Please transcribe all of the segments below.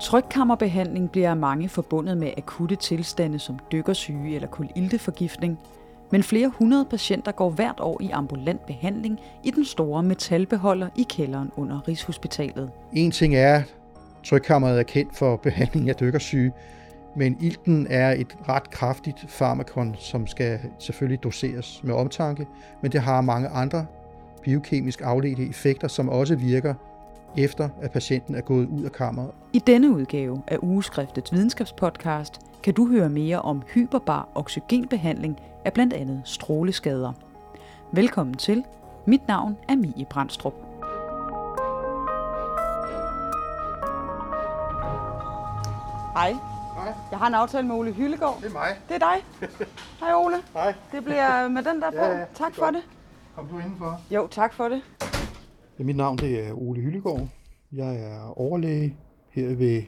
Trykkammerbehandling bliver af mange forbundet med akutte tilstande som dykkersyge eller kulilteforgiftning, men flere hundrede patienter går hvert år i ambulant behandling i den store metalbeholder i kælderen under Rigshospitalet. En ting er, at trykkammeret er kendt for behandling af dykkersyge, men ilten er et ret kraftigt farmakon, som skal selvfølgelig doseres med omtanke, men det har mange andre biokemisk afledte effekter, som også virker efter at patienten er gået ud af kammeret. I denne udgave af Ugeskriftets videnskabspodcast kan du høre mere om hyperbar oxygenbehandling af blandt andet stråleskader. Velkommen til. Mit navn er Mie Brandstrup. Hej. Hej. Jeg har en aftale med Ole Hyllegård. Det er mig. Det er dig. Hej Ole. Hej. Det bliver med den der på. Ja, tak for det. Kom du indenfor. Jo, tak for det. Mit navn det er Ole Hyllegård. Jeg er overlæge her ved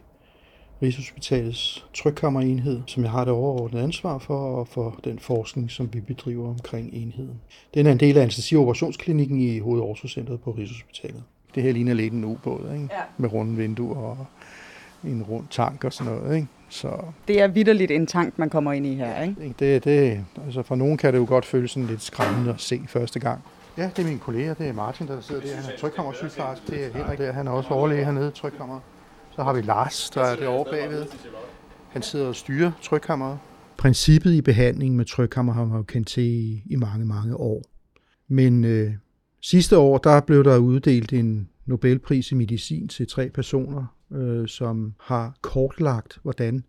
Rigshospitalets trykkammerenhed, som jeg har det overordnede ansvar for, og for den forskning, som vi bedriver omkring enheden. Den er en del af anestesi- og operationsklinikken i Hovedårsagscentret på Rigshospitalet. Det her ligner lidt en ubåd, ikke? Ja. Med runde vinduer og en rund tank og sådan noget. Ikke? Så det er vitterligt en tank, man kommer ind i her, ikke? Det, altså for nogen kan det jo godt føles sådan lidt skræmmende at se første gang. Ja, det er mine kolleger. Det er Martin, der sidder der. Han er trykkammersygeplejerske. Det er Henrik der. Han er også overlæge hernede i trykkammeret. Så har vi Lars, der er derovre bagved. Han sidder og styrer trykkammeret. Princippet i behandlingen med trykkammer har man jo kendt til i mange, mange år. Men sidste år, der blev der uddelt en Nobelpris i medicin til 3 personer, som har kortlagt, hvordan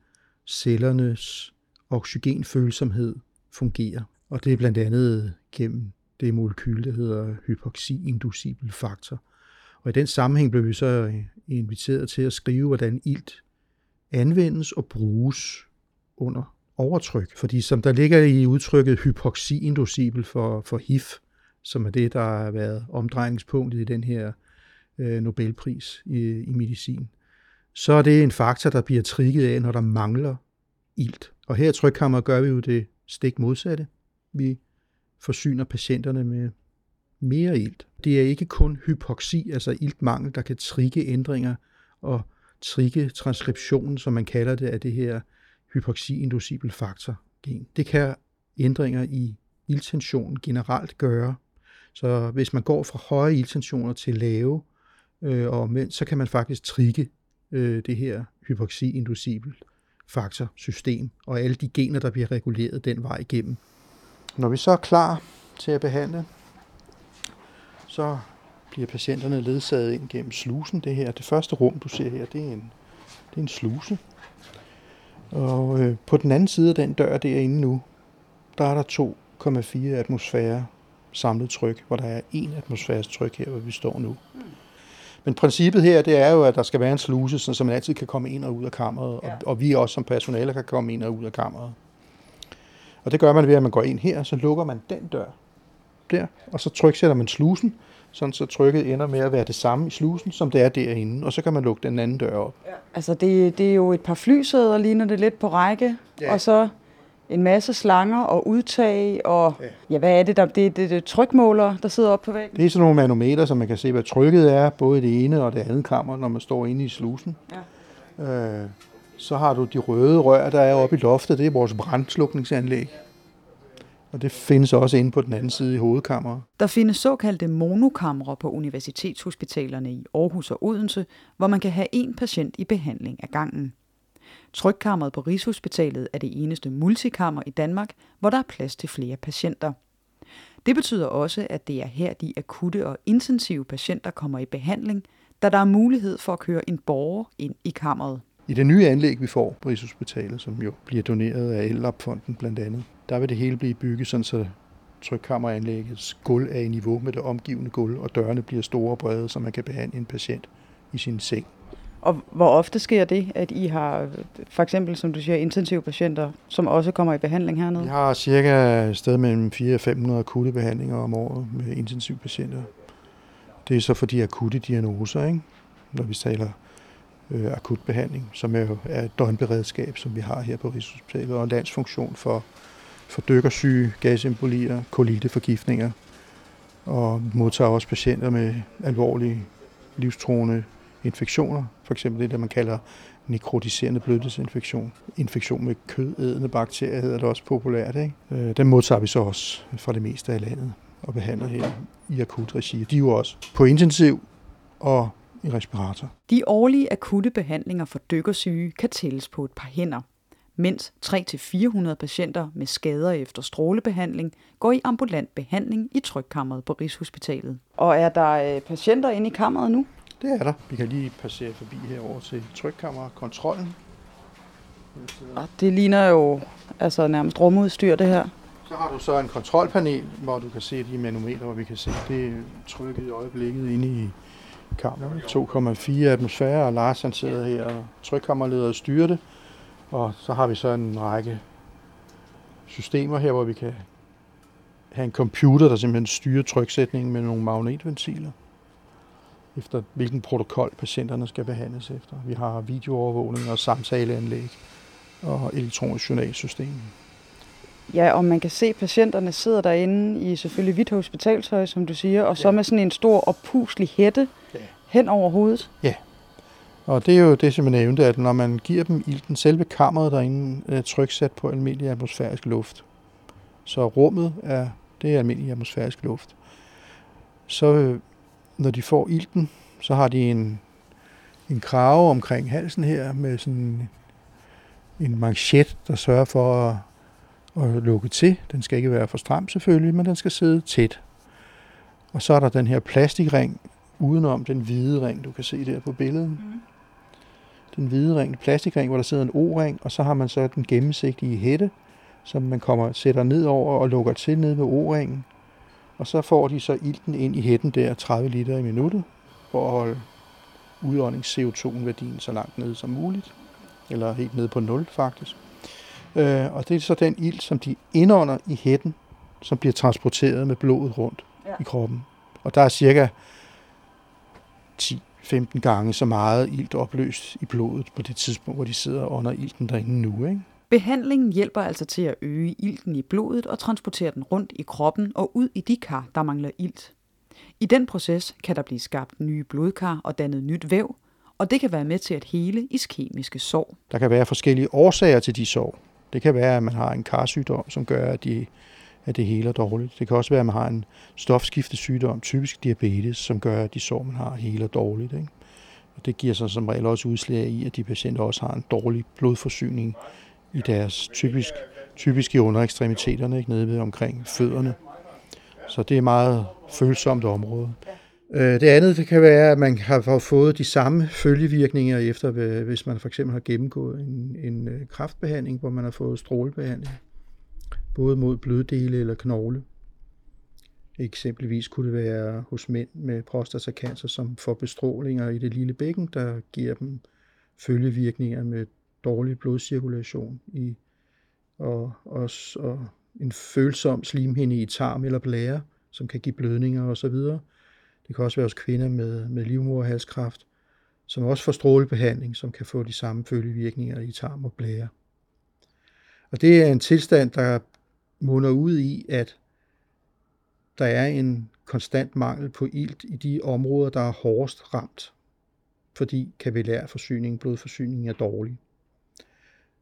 cellernes oxygenfølsomhed fungerer. Og det er blandt andet gennem det molekyle, der hedder hypoxi-inducibel faktor. Og i den sammenhæng blev vi så inviteret til at skrive, hvordan ilt anvendes og bruges under overtryk. Fordi som der ligger i udtrykket hypoxi-inducibel for HIF, som er det, der har været omdrejningspunktet i den her Nobelpris i medicin, så er det en faktor, der bliver trigget af, når der mangler ilt. Og her i trykkammeret gør vi jo det stik modsatte. Vi forsyner patienterne med mere ilt. Det er ikke kun hypoxi, altså iltmangel, der kan trigge ændringer og trigge transkriptionen, som man kalder det, af det her hypoxi-inducibel faktor gen. Det kan ændringer i ilttensionen generelt gøre. Så hvis man går fra høje ilttensioner til lave og omvendt, så kan man faktisk trigge det her hypoxi-inducibel faktor system og alle de gener, der bliver reguleret den vej igennem. Når vi så er klar til at behandle, så bliver patienterne ledsaget ind gennem slusen. Det her, det første rum, du ser her, det er en sluse. Og på den anden side af den dør derinde nu, der er der 2,4 atmosfære samlet tryk, hvor der er 1 atmosfæres tryk her, hvor vi står nu. Men princippet her, det er jo, at der skal være en sluse, så man altid kan komme ind og ud af kammeret, og vi også som personale kan komme ind og ud af kammeret. Og det gør man ved, at man går ind her, så lukker man den dør der, og så tryksætter man slusen, sådan så trykket ender med at være det samme i slusen, som det er derinde, og så kan man lukke den anden dør op. Ja. Altså det er jo et par flysæder, ligner det lidt på række, ja. Og så en masse slanger og udtag, og ja hvad er det der? Det er trykmåler, der sidder oppe på væggen. Det er sådan nogle manometer, så man kan se, hvad trykket er, både det ene og det andet kammer, når man står inde i slusen. Ja. Så har du de røde rør, der er oppe i loftet. Det er vores brandslukningsanlæg. Og det findes også inde på den anden side i hovedkammeret. Der findes såkaldte monokamre på universitetshospitalerne i Aarhus og Odense, hvor man kan have 1 patient i behandling af gangen. Trykkammeret på Rigshospitalet er det eneste multikammer i Danmark, hvor der er plads til flere patienter. Det betyder også, at det er her de akutte og intensive patienter kommer i behandling, da der er mulighed for at køre en borger ind i kammeret. I det nye anlæg, vi får på Rigshospitalet, som jo bliver doneret af Ellerfonden blandt andet, der vil det hele blive bygget, sådan så trykkammeranlæggets gulv er i niveau med det omgivende gulv, og dørene bliver store og brede, så man kan behandle en patient i sin seng. Og hvor ofte sker det, at I har for eksempel, som du siger, intensive patienter, som også kommer i behandling hernede? Vi har cirka et sted mellem 400 og 500 akutte behandlinger om året med intensive patienter. Det er så for de akutte diagnoser, ikke? Når vi taler akut behandling, som jo er et døgnberedskab, som vi har her på Rigshospitalet, og en landsfunktion for dykkersyge, gasembolier, kolilteforgiftninger, og modtager også patienter med alvorlige livstruende infektioner, for eksempel det, der man kalder nekrotiserende bløddelsinfektion. Infektion med kødædende bakterier hedder det også populært, ikke? Den modtager vi så også fra det meste af landet og behandler her i akut regi. De er jo også på intensiv og i respirator. De årlige akutte behandlinger for dykkersyge kan tælles på et par hænder, mens 300-400 patienter med skader efter strålebehandling går i ambulant behandling i trykkammeret på Rigshospitalet. Og er der patienter inde i kammeret nu? Det er der. Vi kan lige passere forbi herover til trykkammeret, kontrollen. Det ligner jo altså nærmest rumudstyr, det her. Så har du så en kontrolpanel, hvor du kan se de manometer, hvor vi kan se det trykket i øjeblikket inde i kammeret. 2,4 atmosfære, og Lars han sidder her, og trykkammerleder styrer det. Og så har vi så en række systemer her, hvor vi kan have en computer, der simpelthen styrer tryksætningen med nogle magnetventiler, efter hvilken protokol patienterne skal behandles efter. Vi har videoovervågning og samtaleanlæg og elektronisk journalsystem. Ja, og man kan se, at patienterne sidder derinde i selvfølgelig hvidt hospitaltøj, som du siger, og så med sådan en stor oppuslig hætte hen over hovedet. Ja. Og det er jo det, som jeg nævnte, at når man giver dem ilten, selve kammeret derinde er tryksat på almindelig atmosfærisk luft. Så rummet er almindelig atmosfærisk luft. Så når de får ilten, så har de en krave omkring halsen her med sådan en manchet, der sørger for at lukke til. Den skal ikke være for stram selvfølgelig, men den skal sidde tæt. Og så er der den her plastikring udenom, den hvide ring, du kan se der på billedet. Mm. Den hvide ring, en plastikring, hvor der sidder en O-ring, og så har man så den gennemsigtige hætte, som man sætter ned over og lukker til ned ved O-ringen. Og så får de så ilten ind i hætten der, 30 liter i minuttet, for at holde udåndings-CO2-værdien så langt nede som muligt. Eller helt nede på 0 faktisk. Og det er så den ilt, som de indånder i hætten, som bliver transporteret med blodet rundt i kroppen. Og der er cirka 10-15 gange så meget ilt opløst i blodet på det tidspunkt, hvor de sidder og ånder ilten derinde nu, ikke? Behandlingen hjælper altså til at øge ilten i blodet og transportere den rundt i kroppen og ud i de kar, der mangler ilt. I den proces kan der blive skabt nye blodkar og dannet nyt væv, og det kan være med til at hele iskemiske sår. Der kan være forskellige årsager til de sår. Det kan være, at man har en karsygdom, som gør, at det heler dårligt. Det kan også være, at man har en stofskiftesygdom, typisk diabetes, som gør, at de sår, man har, heler dårligt, ikke? Og det giver sig som regel også udslag i, at de patienter også har en dårlig blodforsyning i deres typisk i underekstremiteterne, ikke, nede ved omkring fødderne. Så det er et meget følsomt område. Det andet det kan være, at man har fået de samme følgevirkninger efter, hvis man for eksempel har gennemgået en kræftbehandling, hvor man har fået strålebehandling, både mod bløddele eller knogle. Eksempelvis kunne det være hos mænd med prostatacancer, som får bestrålinger i det lille bækken, der giver dem følgevirkninger med dårlig blodcirkulation og en følsom slimhinde i tarm eller blære, som kan give blødninger osv. Det kan også være hos kvinder med livmoderhalskræft, som også får strålebehandling, som kan få de samme følgevirkninger i tarm og blære. Og det er en tilstand, der munder ud i, at der er en konstant mangel på ilt i de områder, der er hårdest ramt, fordi blodforsyningen er dårlig.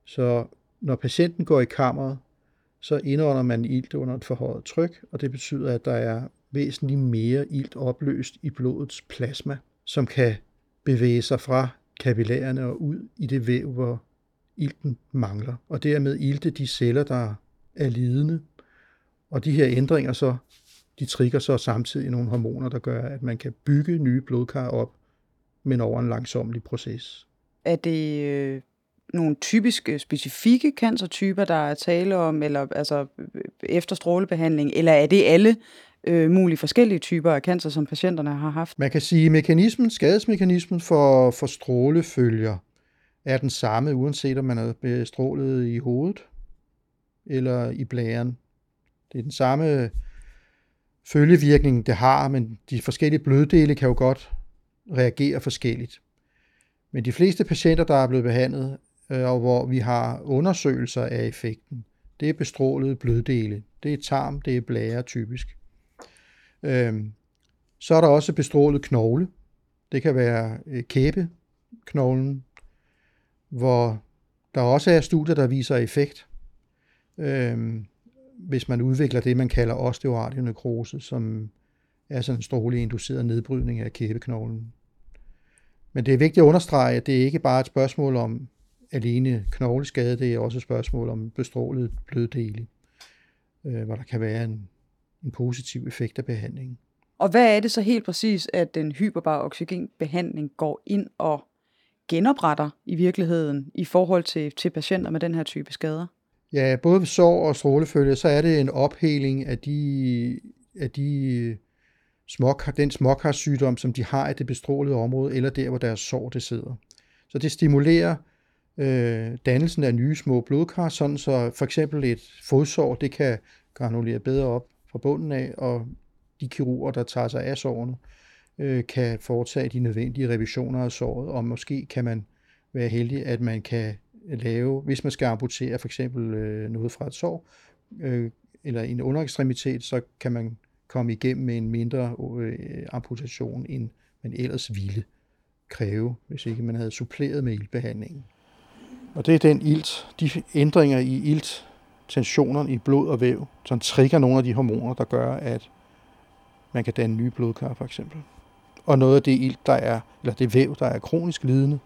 Så når patienten går i kammeret, så indånder man ilt under et forhøjet tryk, og det betyder, at der er væsentligt mere ilt opløst i blodets plasma, som kan bevæge sig fra kapillærerne og ud i det væv, hvor ilten mangler, og dermed ilte de celler, der er lidende. Og de her ændringer de trigger så samtidig nogle hormoner, der gør, at man kan bygge nye blodkar op, men over en langsomlig proces. Er det nogle typiske, specifikke cancertyper, der er tale om, eller altså efter strålebehandling, eller er det alle mulige forskellige typer af cancer, som patienterne har haft? Man kan sige, at skadesmekanismen for strålefølger er den samme, uanset om man er bestrålet i hovedet eller i blæren. Det er den samme følgevirkning, det har, men de forskellige bløddele kan jo godt reagere forskelligt. Men de fleste patienter, der er blevet behandlet, og hvor vi har undersøgelser af effekten, det er bestrålede bløddele. Det er tarm, det er blære typisk. Så er der også bestrålet knogle, Det kan være kæbeknoglen, hvor der også er studier, der viser effekt, hvis man udvikler det, man kalder osteoradionekrose, som er sådan en stråleinduceret nedbrydning af kæbeknoglen. Men det er vigtigt at understrege, at det ikke bare er et spørgsmål om alene knogleskade, det er også et spørgsmål om bestrålet bløddele, hvor der kan være en positiv effekt af behandlingen. Og hvad er det så helt præcis, at den hyperbare oxygenbehandling går ind og genopretter i virkeligheden i forhold til patienter med den her type skader? Ja, både ved sår og strålefølge, så er det en opheling af den småkarsygdom, som de har i det bestrålede område, eller der, hvor deres sår det sidder. Så det stimulerer dannelsen af nye små blodkar, sådan så for eksempel et fodsår, det kan granulere bedre op fra bunden af, og de kirurger, der tager sig af sårene, kan foretage de nødvendige revisioner af såret, og måske kan man være heldig, at man kan lave, hvis man skal amputere for eksempel noget fra et sår, eller en underekstremitet, så kan man komme igennem med en mindre amputation, end man ellers ville kræve, hvis ikke man havde suppleret med iltbehandlingen. Og det er den ilt, de ændringer i ilttensionerne i blod og væv, som trigger nogle af de hormoner, der gør, at man kan danne nye blodkar, for eksempel. Og noget af det ilt, der er, eller det væv, der er kronisk lidende,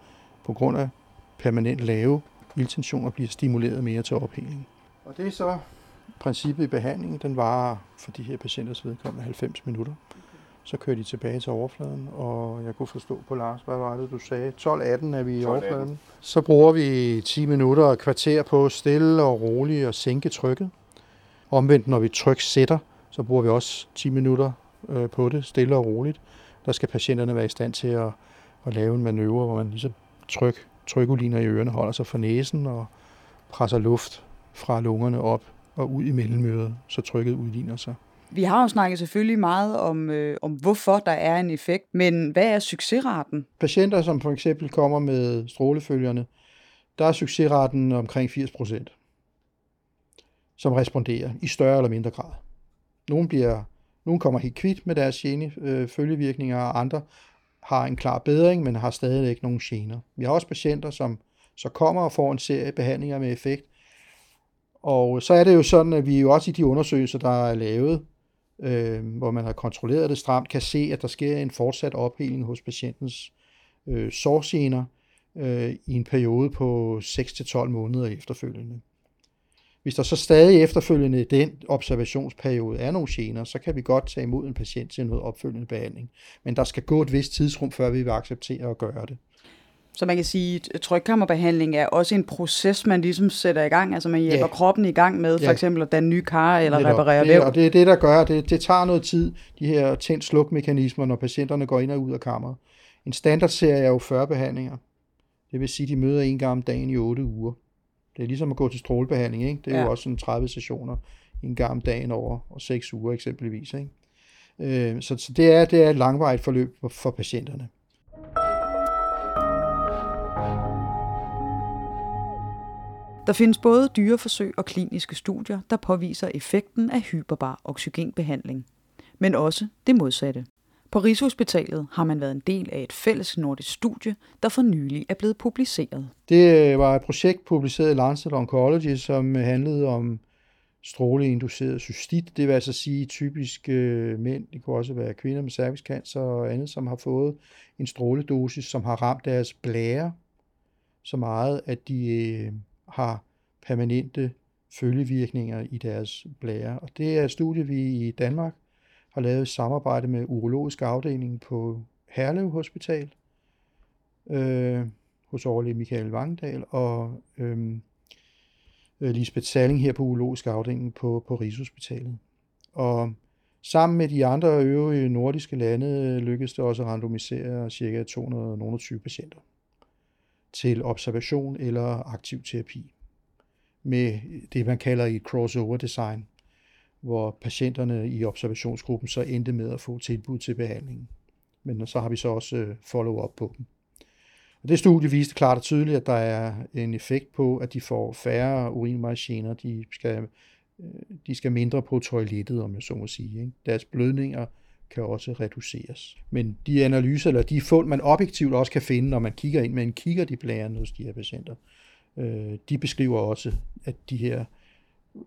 på grund af permanent lave ilttensioner, bliver stimuleret mere til opheling. Og det er så princippet i behandlingen. Den varer for de her patienters vedkommende 90 minutter. Så kører de tilbage til overfladen, og jeg kunne forstå på Lars, hvad var det, du sagde? 12-18 er vi i overfladen. Så bruger vi 10 minutter og kvarter på stille og roligt at sænke trykket. Omvendt, når vi tryksætter, så bruger vi også 10 minutter på det, stille og roligt. Der skal patienterne være i stand til at lave en manøvre, hvor man ligesom trykuliner i ørerne, holder sig for næsen og presser luft fra lungerne op og ud i mellemøret, så trykket udligner sig. Vi har jo snakket selvfølgelig meget om hvorfor der er en effekt, men hvad er succesraten? Patienter, som for eksempel kommer med strålefølgerne, der er succesraten omkring 80%, som responderer i større eller mindre grad. Nogle kommer helt kvidt med deres genefølgevirkninger, og andre har en klar bedring, men har stadig ikke nogen gener. Vi har også patienter, som så kommer og får en serie behandlinger med effekt. Og så er det jo sådan, at vi jo også i de undersøgelser, der er lavet, hvor man har kontrolleret det stramt, kan se, at der sker en fortsat opheling hos patientens sårgener i en periode på 6-12 måneder efterfølgende. Hvis der så stadig efterfølgende i den observationsperiode er nogle gener, så kan vi godt tage imod en patient til noget opfølgende behandling. Men der skal gå et vist tidsrum, før vi vil acceptere at gøre det. Så man kan sige, at trykkammerbehandling er også en proces, man ligesom sætter i gang, altså man hjælper kroppen i gang med, for eksempel at danne nye kar eller reparere væv. Og det er det, der gør, det tager noget tid, de her tænd-sluk-mekanismer, når patienterne går ind og ud af kammeret. En standardserie er jo 40 behandlinger. Det vil sige, at de møder en gang om dagen i 8 uger. Det er ligesom at gå til strålebehandling, ikke? Det er jo også sådan 30 sessioner en gang om dagen over, og 6 uger eksempelvis, ikke? Så det er et langvarigt forløb for patienterne. Der findes både dyreforsøg og kliniske studier, der påviser effekten af hyperbar oxygenbehandling, men også det modsatte. På Rigshospitalet har man været en del af et fælles nordisk studie, der for nylig er blevet publiceret. Det var et projekt publiceret i Lancet Oncology, som handlede om stråleinduceret cystit. Det vil altså sige typisk mænd, det kunne også være kvinder med cervixcancer og andet, som har fået en stråledosis, som har ramt deres blære så meget, at de har permanente følgevirkninger i deres blære. Og det er et studie, vi i Danmark har lavet samarbejde med urologisk afdeling på Herlev Hospital hos overlæge Michael Vangendahl og Lisbeth Salling her på urologisk afdeling på Rigshospitalet. Og sammen med de andre øvrige nordiske lande lykkedes det også at randomisere ca. 220 patienter til observation eller aktiv terapi med det, man kalder et crossover-design, hvor patienterne i observationsgruppen så endte med at få tilbud til behandlingen. Men så har vi så også follow-up på dem. Og det studie viste klart og tydeligt, at der er en effekt på, at de får færre urinvejsgener. De skal mindre på toilettet, om jeg så må sige. Deres blødninger kan også reduceres. Men de analyser, eller de fund, man objektivt også kan finde, når man kigger ind med en kikkert i blæren hos de her patienter, de beskriver også, at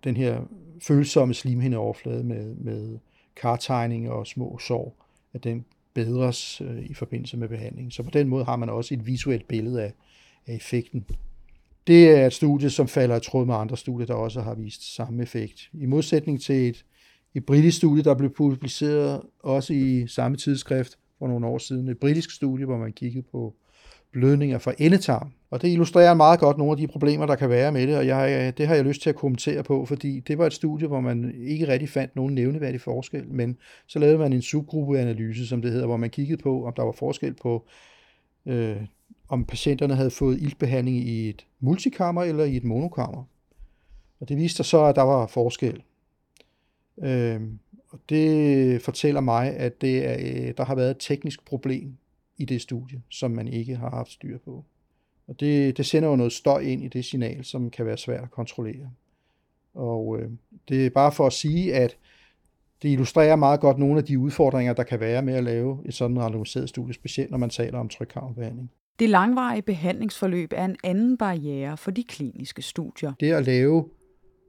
den her følsomme slimhindeoverflade med kartegninger og små sår, at den bedres i forbindelse med behandling. Så på den måde har man også et visuelt billede af effekten. Det er et studie, som falder i tråd med andre studier, der også har vist samme effekt. I modsætning til et britisk studie, der blev publiceret også i samme tidsskrift for nogle år siden. Et britisk studie, hvor man kiggede på blødninger fra endetarm. Og det illustrerer meget godt nogle af de problemer, der kan være med det, og det har jeg lyst til at kommentere på, fordi det var et studie, hvor man ikke rigtig fandt nogen nævneværdig forskel, men så lavede man en subgruppeanalyse, som det hedder, hvor man kiggede på, om der var forskel på, om patienterne havde fået iltbehandling i et multikammer eller i et monokammer. Og det viste sig så, at der var forskel. Og det fortæller mig, at der har været et teknisk problem i det studie, som man ikke har haft styr på. Og det sender jo noget støj ind i det signal, som kan være svært at kontrollere. Og det er bare for at sige, at det illustrerer meget godt nogle af de udfordringer, der kan være med at lave et sådan randomiseret studie, specielt når man taler om trykkammerbehandling. Det langvarige behandlingsforløb er en anden barriere for de kliniske studier. Det at lave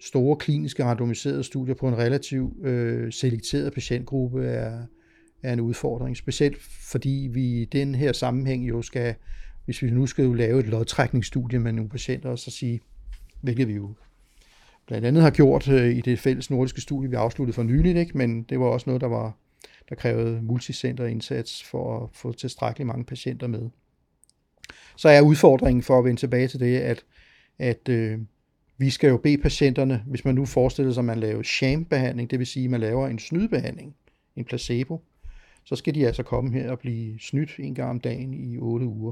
store kliniske randomiserede studier på en relativt selekteret patientgruppe er en udfordring, specielt fordi vi i den her sammenhæng jo skal, hvis vi nu skal lave et lodtrækningsstudie med nogle patienter, og så sige, hvilket vi jo blandt andet har gjort i det fælles nordiske studie, vi afsluttede for nyligt, ikke? Men det var også noget, der krævede multicenterindsats for at få tilstrækkeligt mange patienter med. Så er udfordringen, for at vende tilbage til det, at vi skal jo bede patienterne, hvis man nu forestiller sig, at man laver sham-behandling, det vil sige, at man laver en snydebehandling, en placebo, så skal de altså komme her og blive snydt en gang om dagen i 8 uger.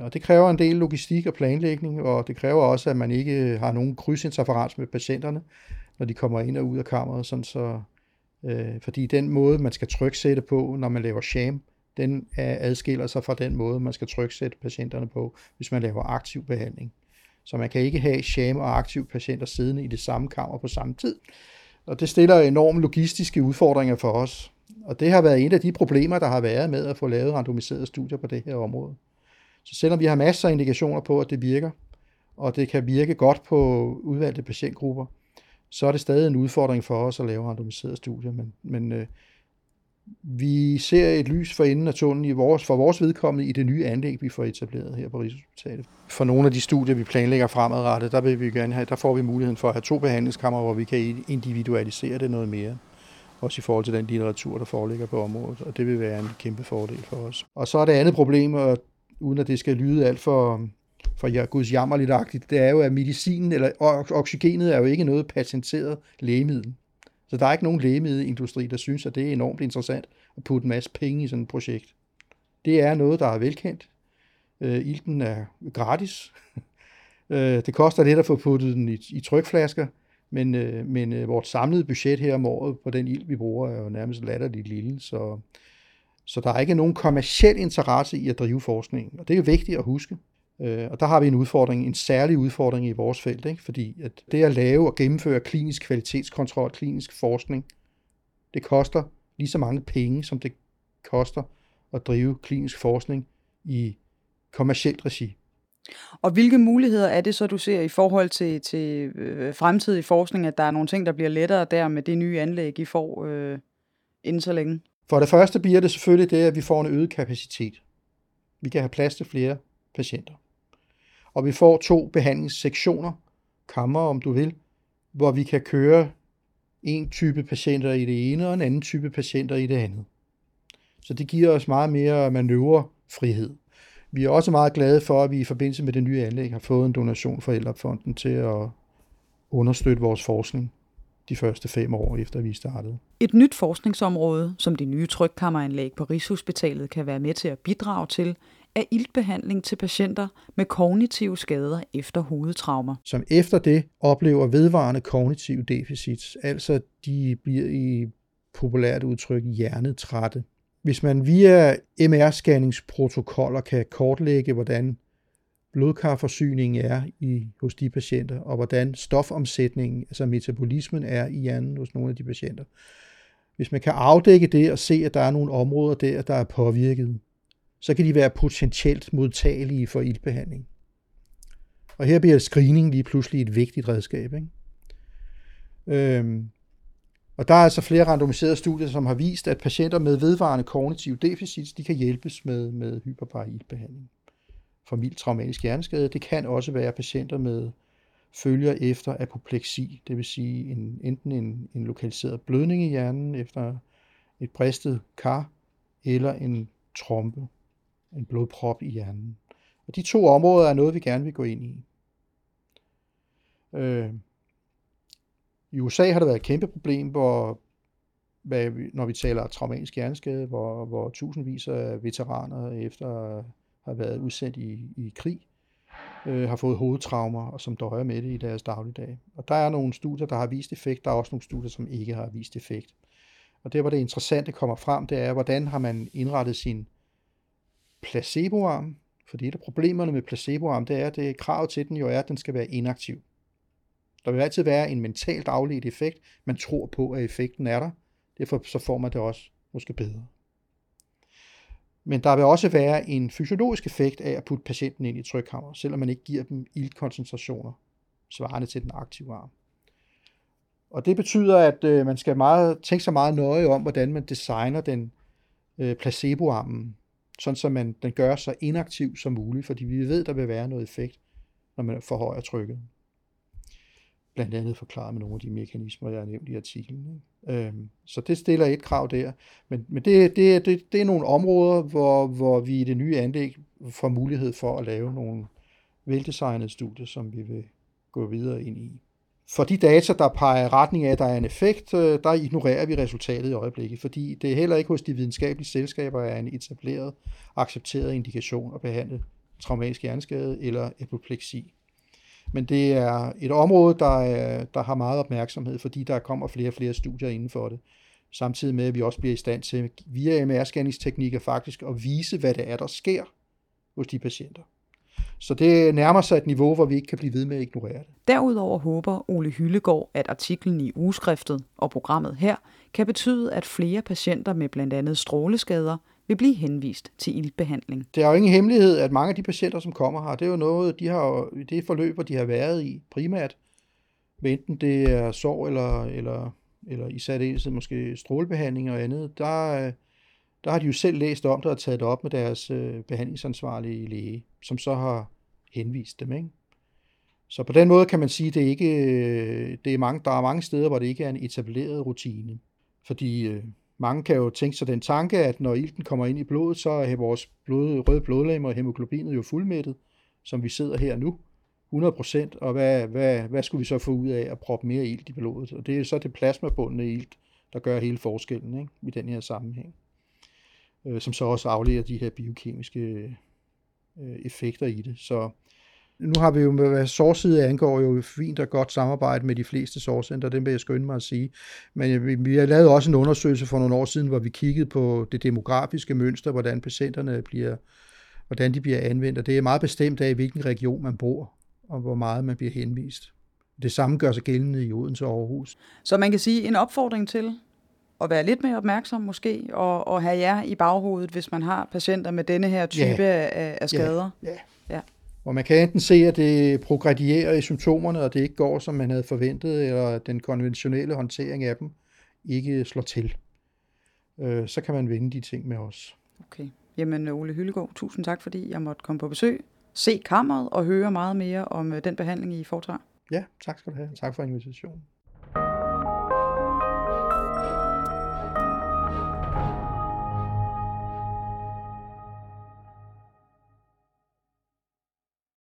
Og det kræver en del logistik og planlægning, og det kræver også, at man ikke har nogen krydsinterferens med patienterne, når de kommer ind og ud af kammeret. Sådan så, fordi den måde, man skal tryksætte på, når man laver sham, den adskiller sig fra den måde, man skal tryksætte patienterne på, hvis man laver aktiv behandling. Så man kan ikke have sham og aktive patienter siddende i det samme kammer på samme tid. Og det stiller enorme logistiske udfordringer for os. Og det har været et af de problemer, der har været med at få lavet randomiserede studier på det her område. Så selvom vi har masser af indikationer på, at det virker, og det kan virke godt på udvalgte patientgrupper, så er det stadig en udfordring for os at lave randomiserede studier. Men vi ser et lys for enden af tunnelen for vores vedkommende i det nye anlæg, vi får etableret her på Rigshospitalet. For nogle af de studier, vi planlægger fremadrettet, der får vi muligheden for at have 2 behandlingskammer, hvor vi kan individualisere det noget mere. Også i forhold til den litteratur, der foreligger på området, og det vil være en kæmpe fordel for os. Og så er det andet problem, og uden at det skal lyde alt for gudsjammerligt-agtigt, det er jo, at medicinen eller oxygenet er jo ikke noget patenteret lægemiddel. Så der er ikke nogen lægemiddelindustri, der synes, at det er enormt interessant at putte en masse penge i sådan et projekt. Det er noget, der er velkendt. Ilten er gratis. Det koster lidt at få puttet den i trykflasker, men vores samlede budget her om året på den ilt, vi bruger, er jo nærmest latterligt lille, så der er ikke nogen kommerciel interesse i at drive forskningen, og det er jo vigtigt at huske. Og der har vi en udfordring, en særlig udfordring i vores felt, ikke? Fordi at det at lave og gennemføre klinisk kvalitetskontrol, klinisk forskning, det koster lige så mange penge, som det koster at drive klinisk forskning i kommercielt regi. Og hvilke muligheder er det så, du ser i forhold til fremtidig forskning, at der er nogle ting, der bliver lettere der med det nye anlæg, I får inden så længe? For det første bliver det selvfølgelig det, at vi får en øget kapacitet. Vi kan have plads til flere patienter. Og vi får 2 behandlingssektioner, kammer om du vil, hvor vi kan køre en type patienter i det ene og en anden type patienter i det andet. Så det giver os meget mere manøvrefrihed. Vi er også meget glade for, at vi i forbindelse med det nye anlæg har fået en donation fra Ellerfonden til at understøtte vores forskning de første 5 år efter vi startede. Et nyt forskningsområde, som de nye trykkammeranlæg på Rigshospitalet kan være med til at bidrage til, er iltbehandling til patienter med kognitive skader efter hovedtraumer. Som efter det oplever vedvarende kognitive deficits, altså de bliver i populært udtryk hjernetrætte. Hvis man via MR-scanningsprotokoller kan kortlægge, hvordan blodkarforsyningen er hos de patienter, og hvordan stofomsætningen, altså metabolismen, er i hjernen hos nogle af de patienter, Hvis man kan afdække det og se, at der er nogle områder der, der er påvirket, så kan de være potentielt modtagelige for iltbehandling. Og her bliver screening lige pludselig et vigtigt redskab. Ikke? Og der er altså flere randomiserede studier, som har vist, at patienter med vedvarende kognitive deficits, de kan hjælpes med hyperbar iltbehandling. For mild traumatisk hjerneskade, det kan også være patienter med følger efter apopleksi, det vil sige enten en lokaliseret blødning i hjernen efter et bristet kar, eller en trompe, en blodprop i hjernen. Og de to områder er noget, vi gerne vil gå ind i. I USA har der været et kæmpe problem, når vi taler traumatisk hjerneskade, hvor tusindvis af veteraner efter har været udsendt i krig, har fået hovedtraumer, og som døjer med det i deres dagligdag. Og der er nogle studier, der har vist effekt, der er også nogle studier, som ikke har vist effekt. Og der, hvor det interessante kommer frem, det er, hvordan har man indrettet sin placeboarm? Fordi et af problemerne med placeboarm, det er, at det krav til den jo er, at den skal være inaktiv. Der vil altid være en mentalt afledt effekt. Man tror på, at effekten er der. Derfor så får man det også måske bedre. Men der vil også være en fysiologisk effekt af at putte patienten ind i trykkammer, selvom man ikke giver dem iltkoncentrationer svarende til den aktive arm. Og det betyder, at man skal tænke sig meget nøje om, hvordan man designer den placeboarmen, sådan så den gør så inaktiv som muligt, fordi vi ved, der vil være noget effekt, når man forhøjer trykket. Blandt andet forklaret med nogle af de mekanismer, jeg har nævnt i artiklen. Så det stiller et krav der. Men det er nogle områder, hvor vi i det nye anlæg får mulighed for at lave nogle veldesignede studier, som vi vil gå videre ind i. For de data, der peger retning af, at der er en effekt, der ignorerer vi resultatet i øjeblikket, fordi det er heller ikke hos de videnskabelige selskaber er en etableret, accepteret indikation at behandle traumatisk hjerneskade eller apopleksi. Men det er et område, der har meget opmærksomhed, fordi der kommer flere og flere studier inden for det. Samtidig med, at vi også bliver i stand til via MR-scanningsteknikker faktisk at vise, hvad det er, der sker hos de patienter. Så det nærmer sig et niveau, hvor vi ikke kan blive ved med at ignorere det. Derudover håber Ole Hyllegård, at artiklen i ugeskriftet og programmet her kan betyde, at flere patienter med bl.a. stråleskader vil blive henvist til iltbehandling. Det er jo ingen hemmelighed, at mange af de patienter, som kommer her, det er jo noget, det forløb, de har været i primært, enten det er sorg eller i særdeleshed måske strålebehandling og andet, der har de jo selv læst om det og taget det op med deres behandlingsansvarlige læge, som så har henvist dem. Ikke? Så på den måde kan man sige, at der er mange steder, hvor det ikke er en etableret rutine, fordi mange kan jo tænke sig den tanke, at når ilten kommer ind i blodet, så er vores røde blodlegemer og hemoglobinet jo fuldmættet, som vi sidder her nu, 100%, og hvad skulle vi så få ud af at proppe mere ilt i blodet? Og det er så det plasmabundne ilt, der gør hele forskellen, ikke? I den her sammenhæng, som så også afleder de her biokemiske effekter i det. Så nu har vi jo, hvad sårside angår, jo fint og godt samarbejde med de fleste sårcenter, det vil jeg skynde mig at sige. Men vi har lavet også en undersøgelse for nogle år siden, hvor vi kiggede på det demografiske mønster, hvordan patienterne hvordan de bliver anvendt, og det er meget bestemt af, i hvilken region man bor, og hvor meget man bliver henvist. Det samme gør sig gældende i Odense og Aarhus. Så man kan sige en opfordring til at være lidt mere opmærksom måske, og have jer i baghovedet, hvis man har patienter med denne her type af skader. Ja. Og man kan enten se, at det progradierer i symptomerne, og det ikke går, som man havde forventet, eller at den konventionelle håndtering af dem ikke slår til. Så kan man vende de ting med os. Okay. Jamen Ole Hyllegård, tusind tak, fordi jeg måtte komme på besøg, se kammeret og høre meget mere om den behandling, I foretager. Ja, tak skal du have. Tak for invitationen.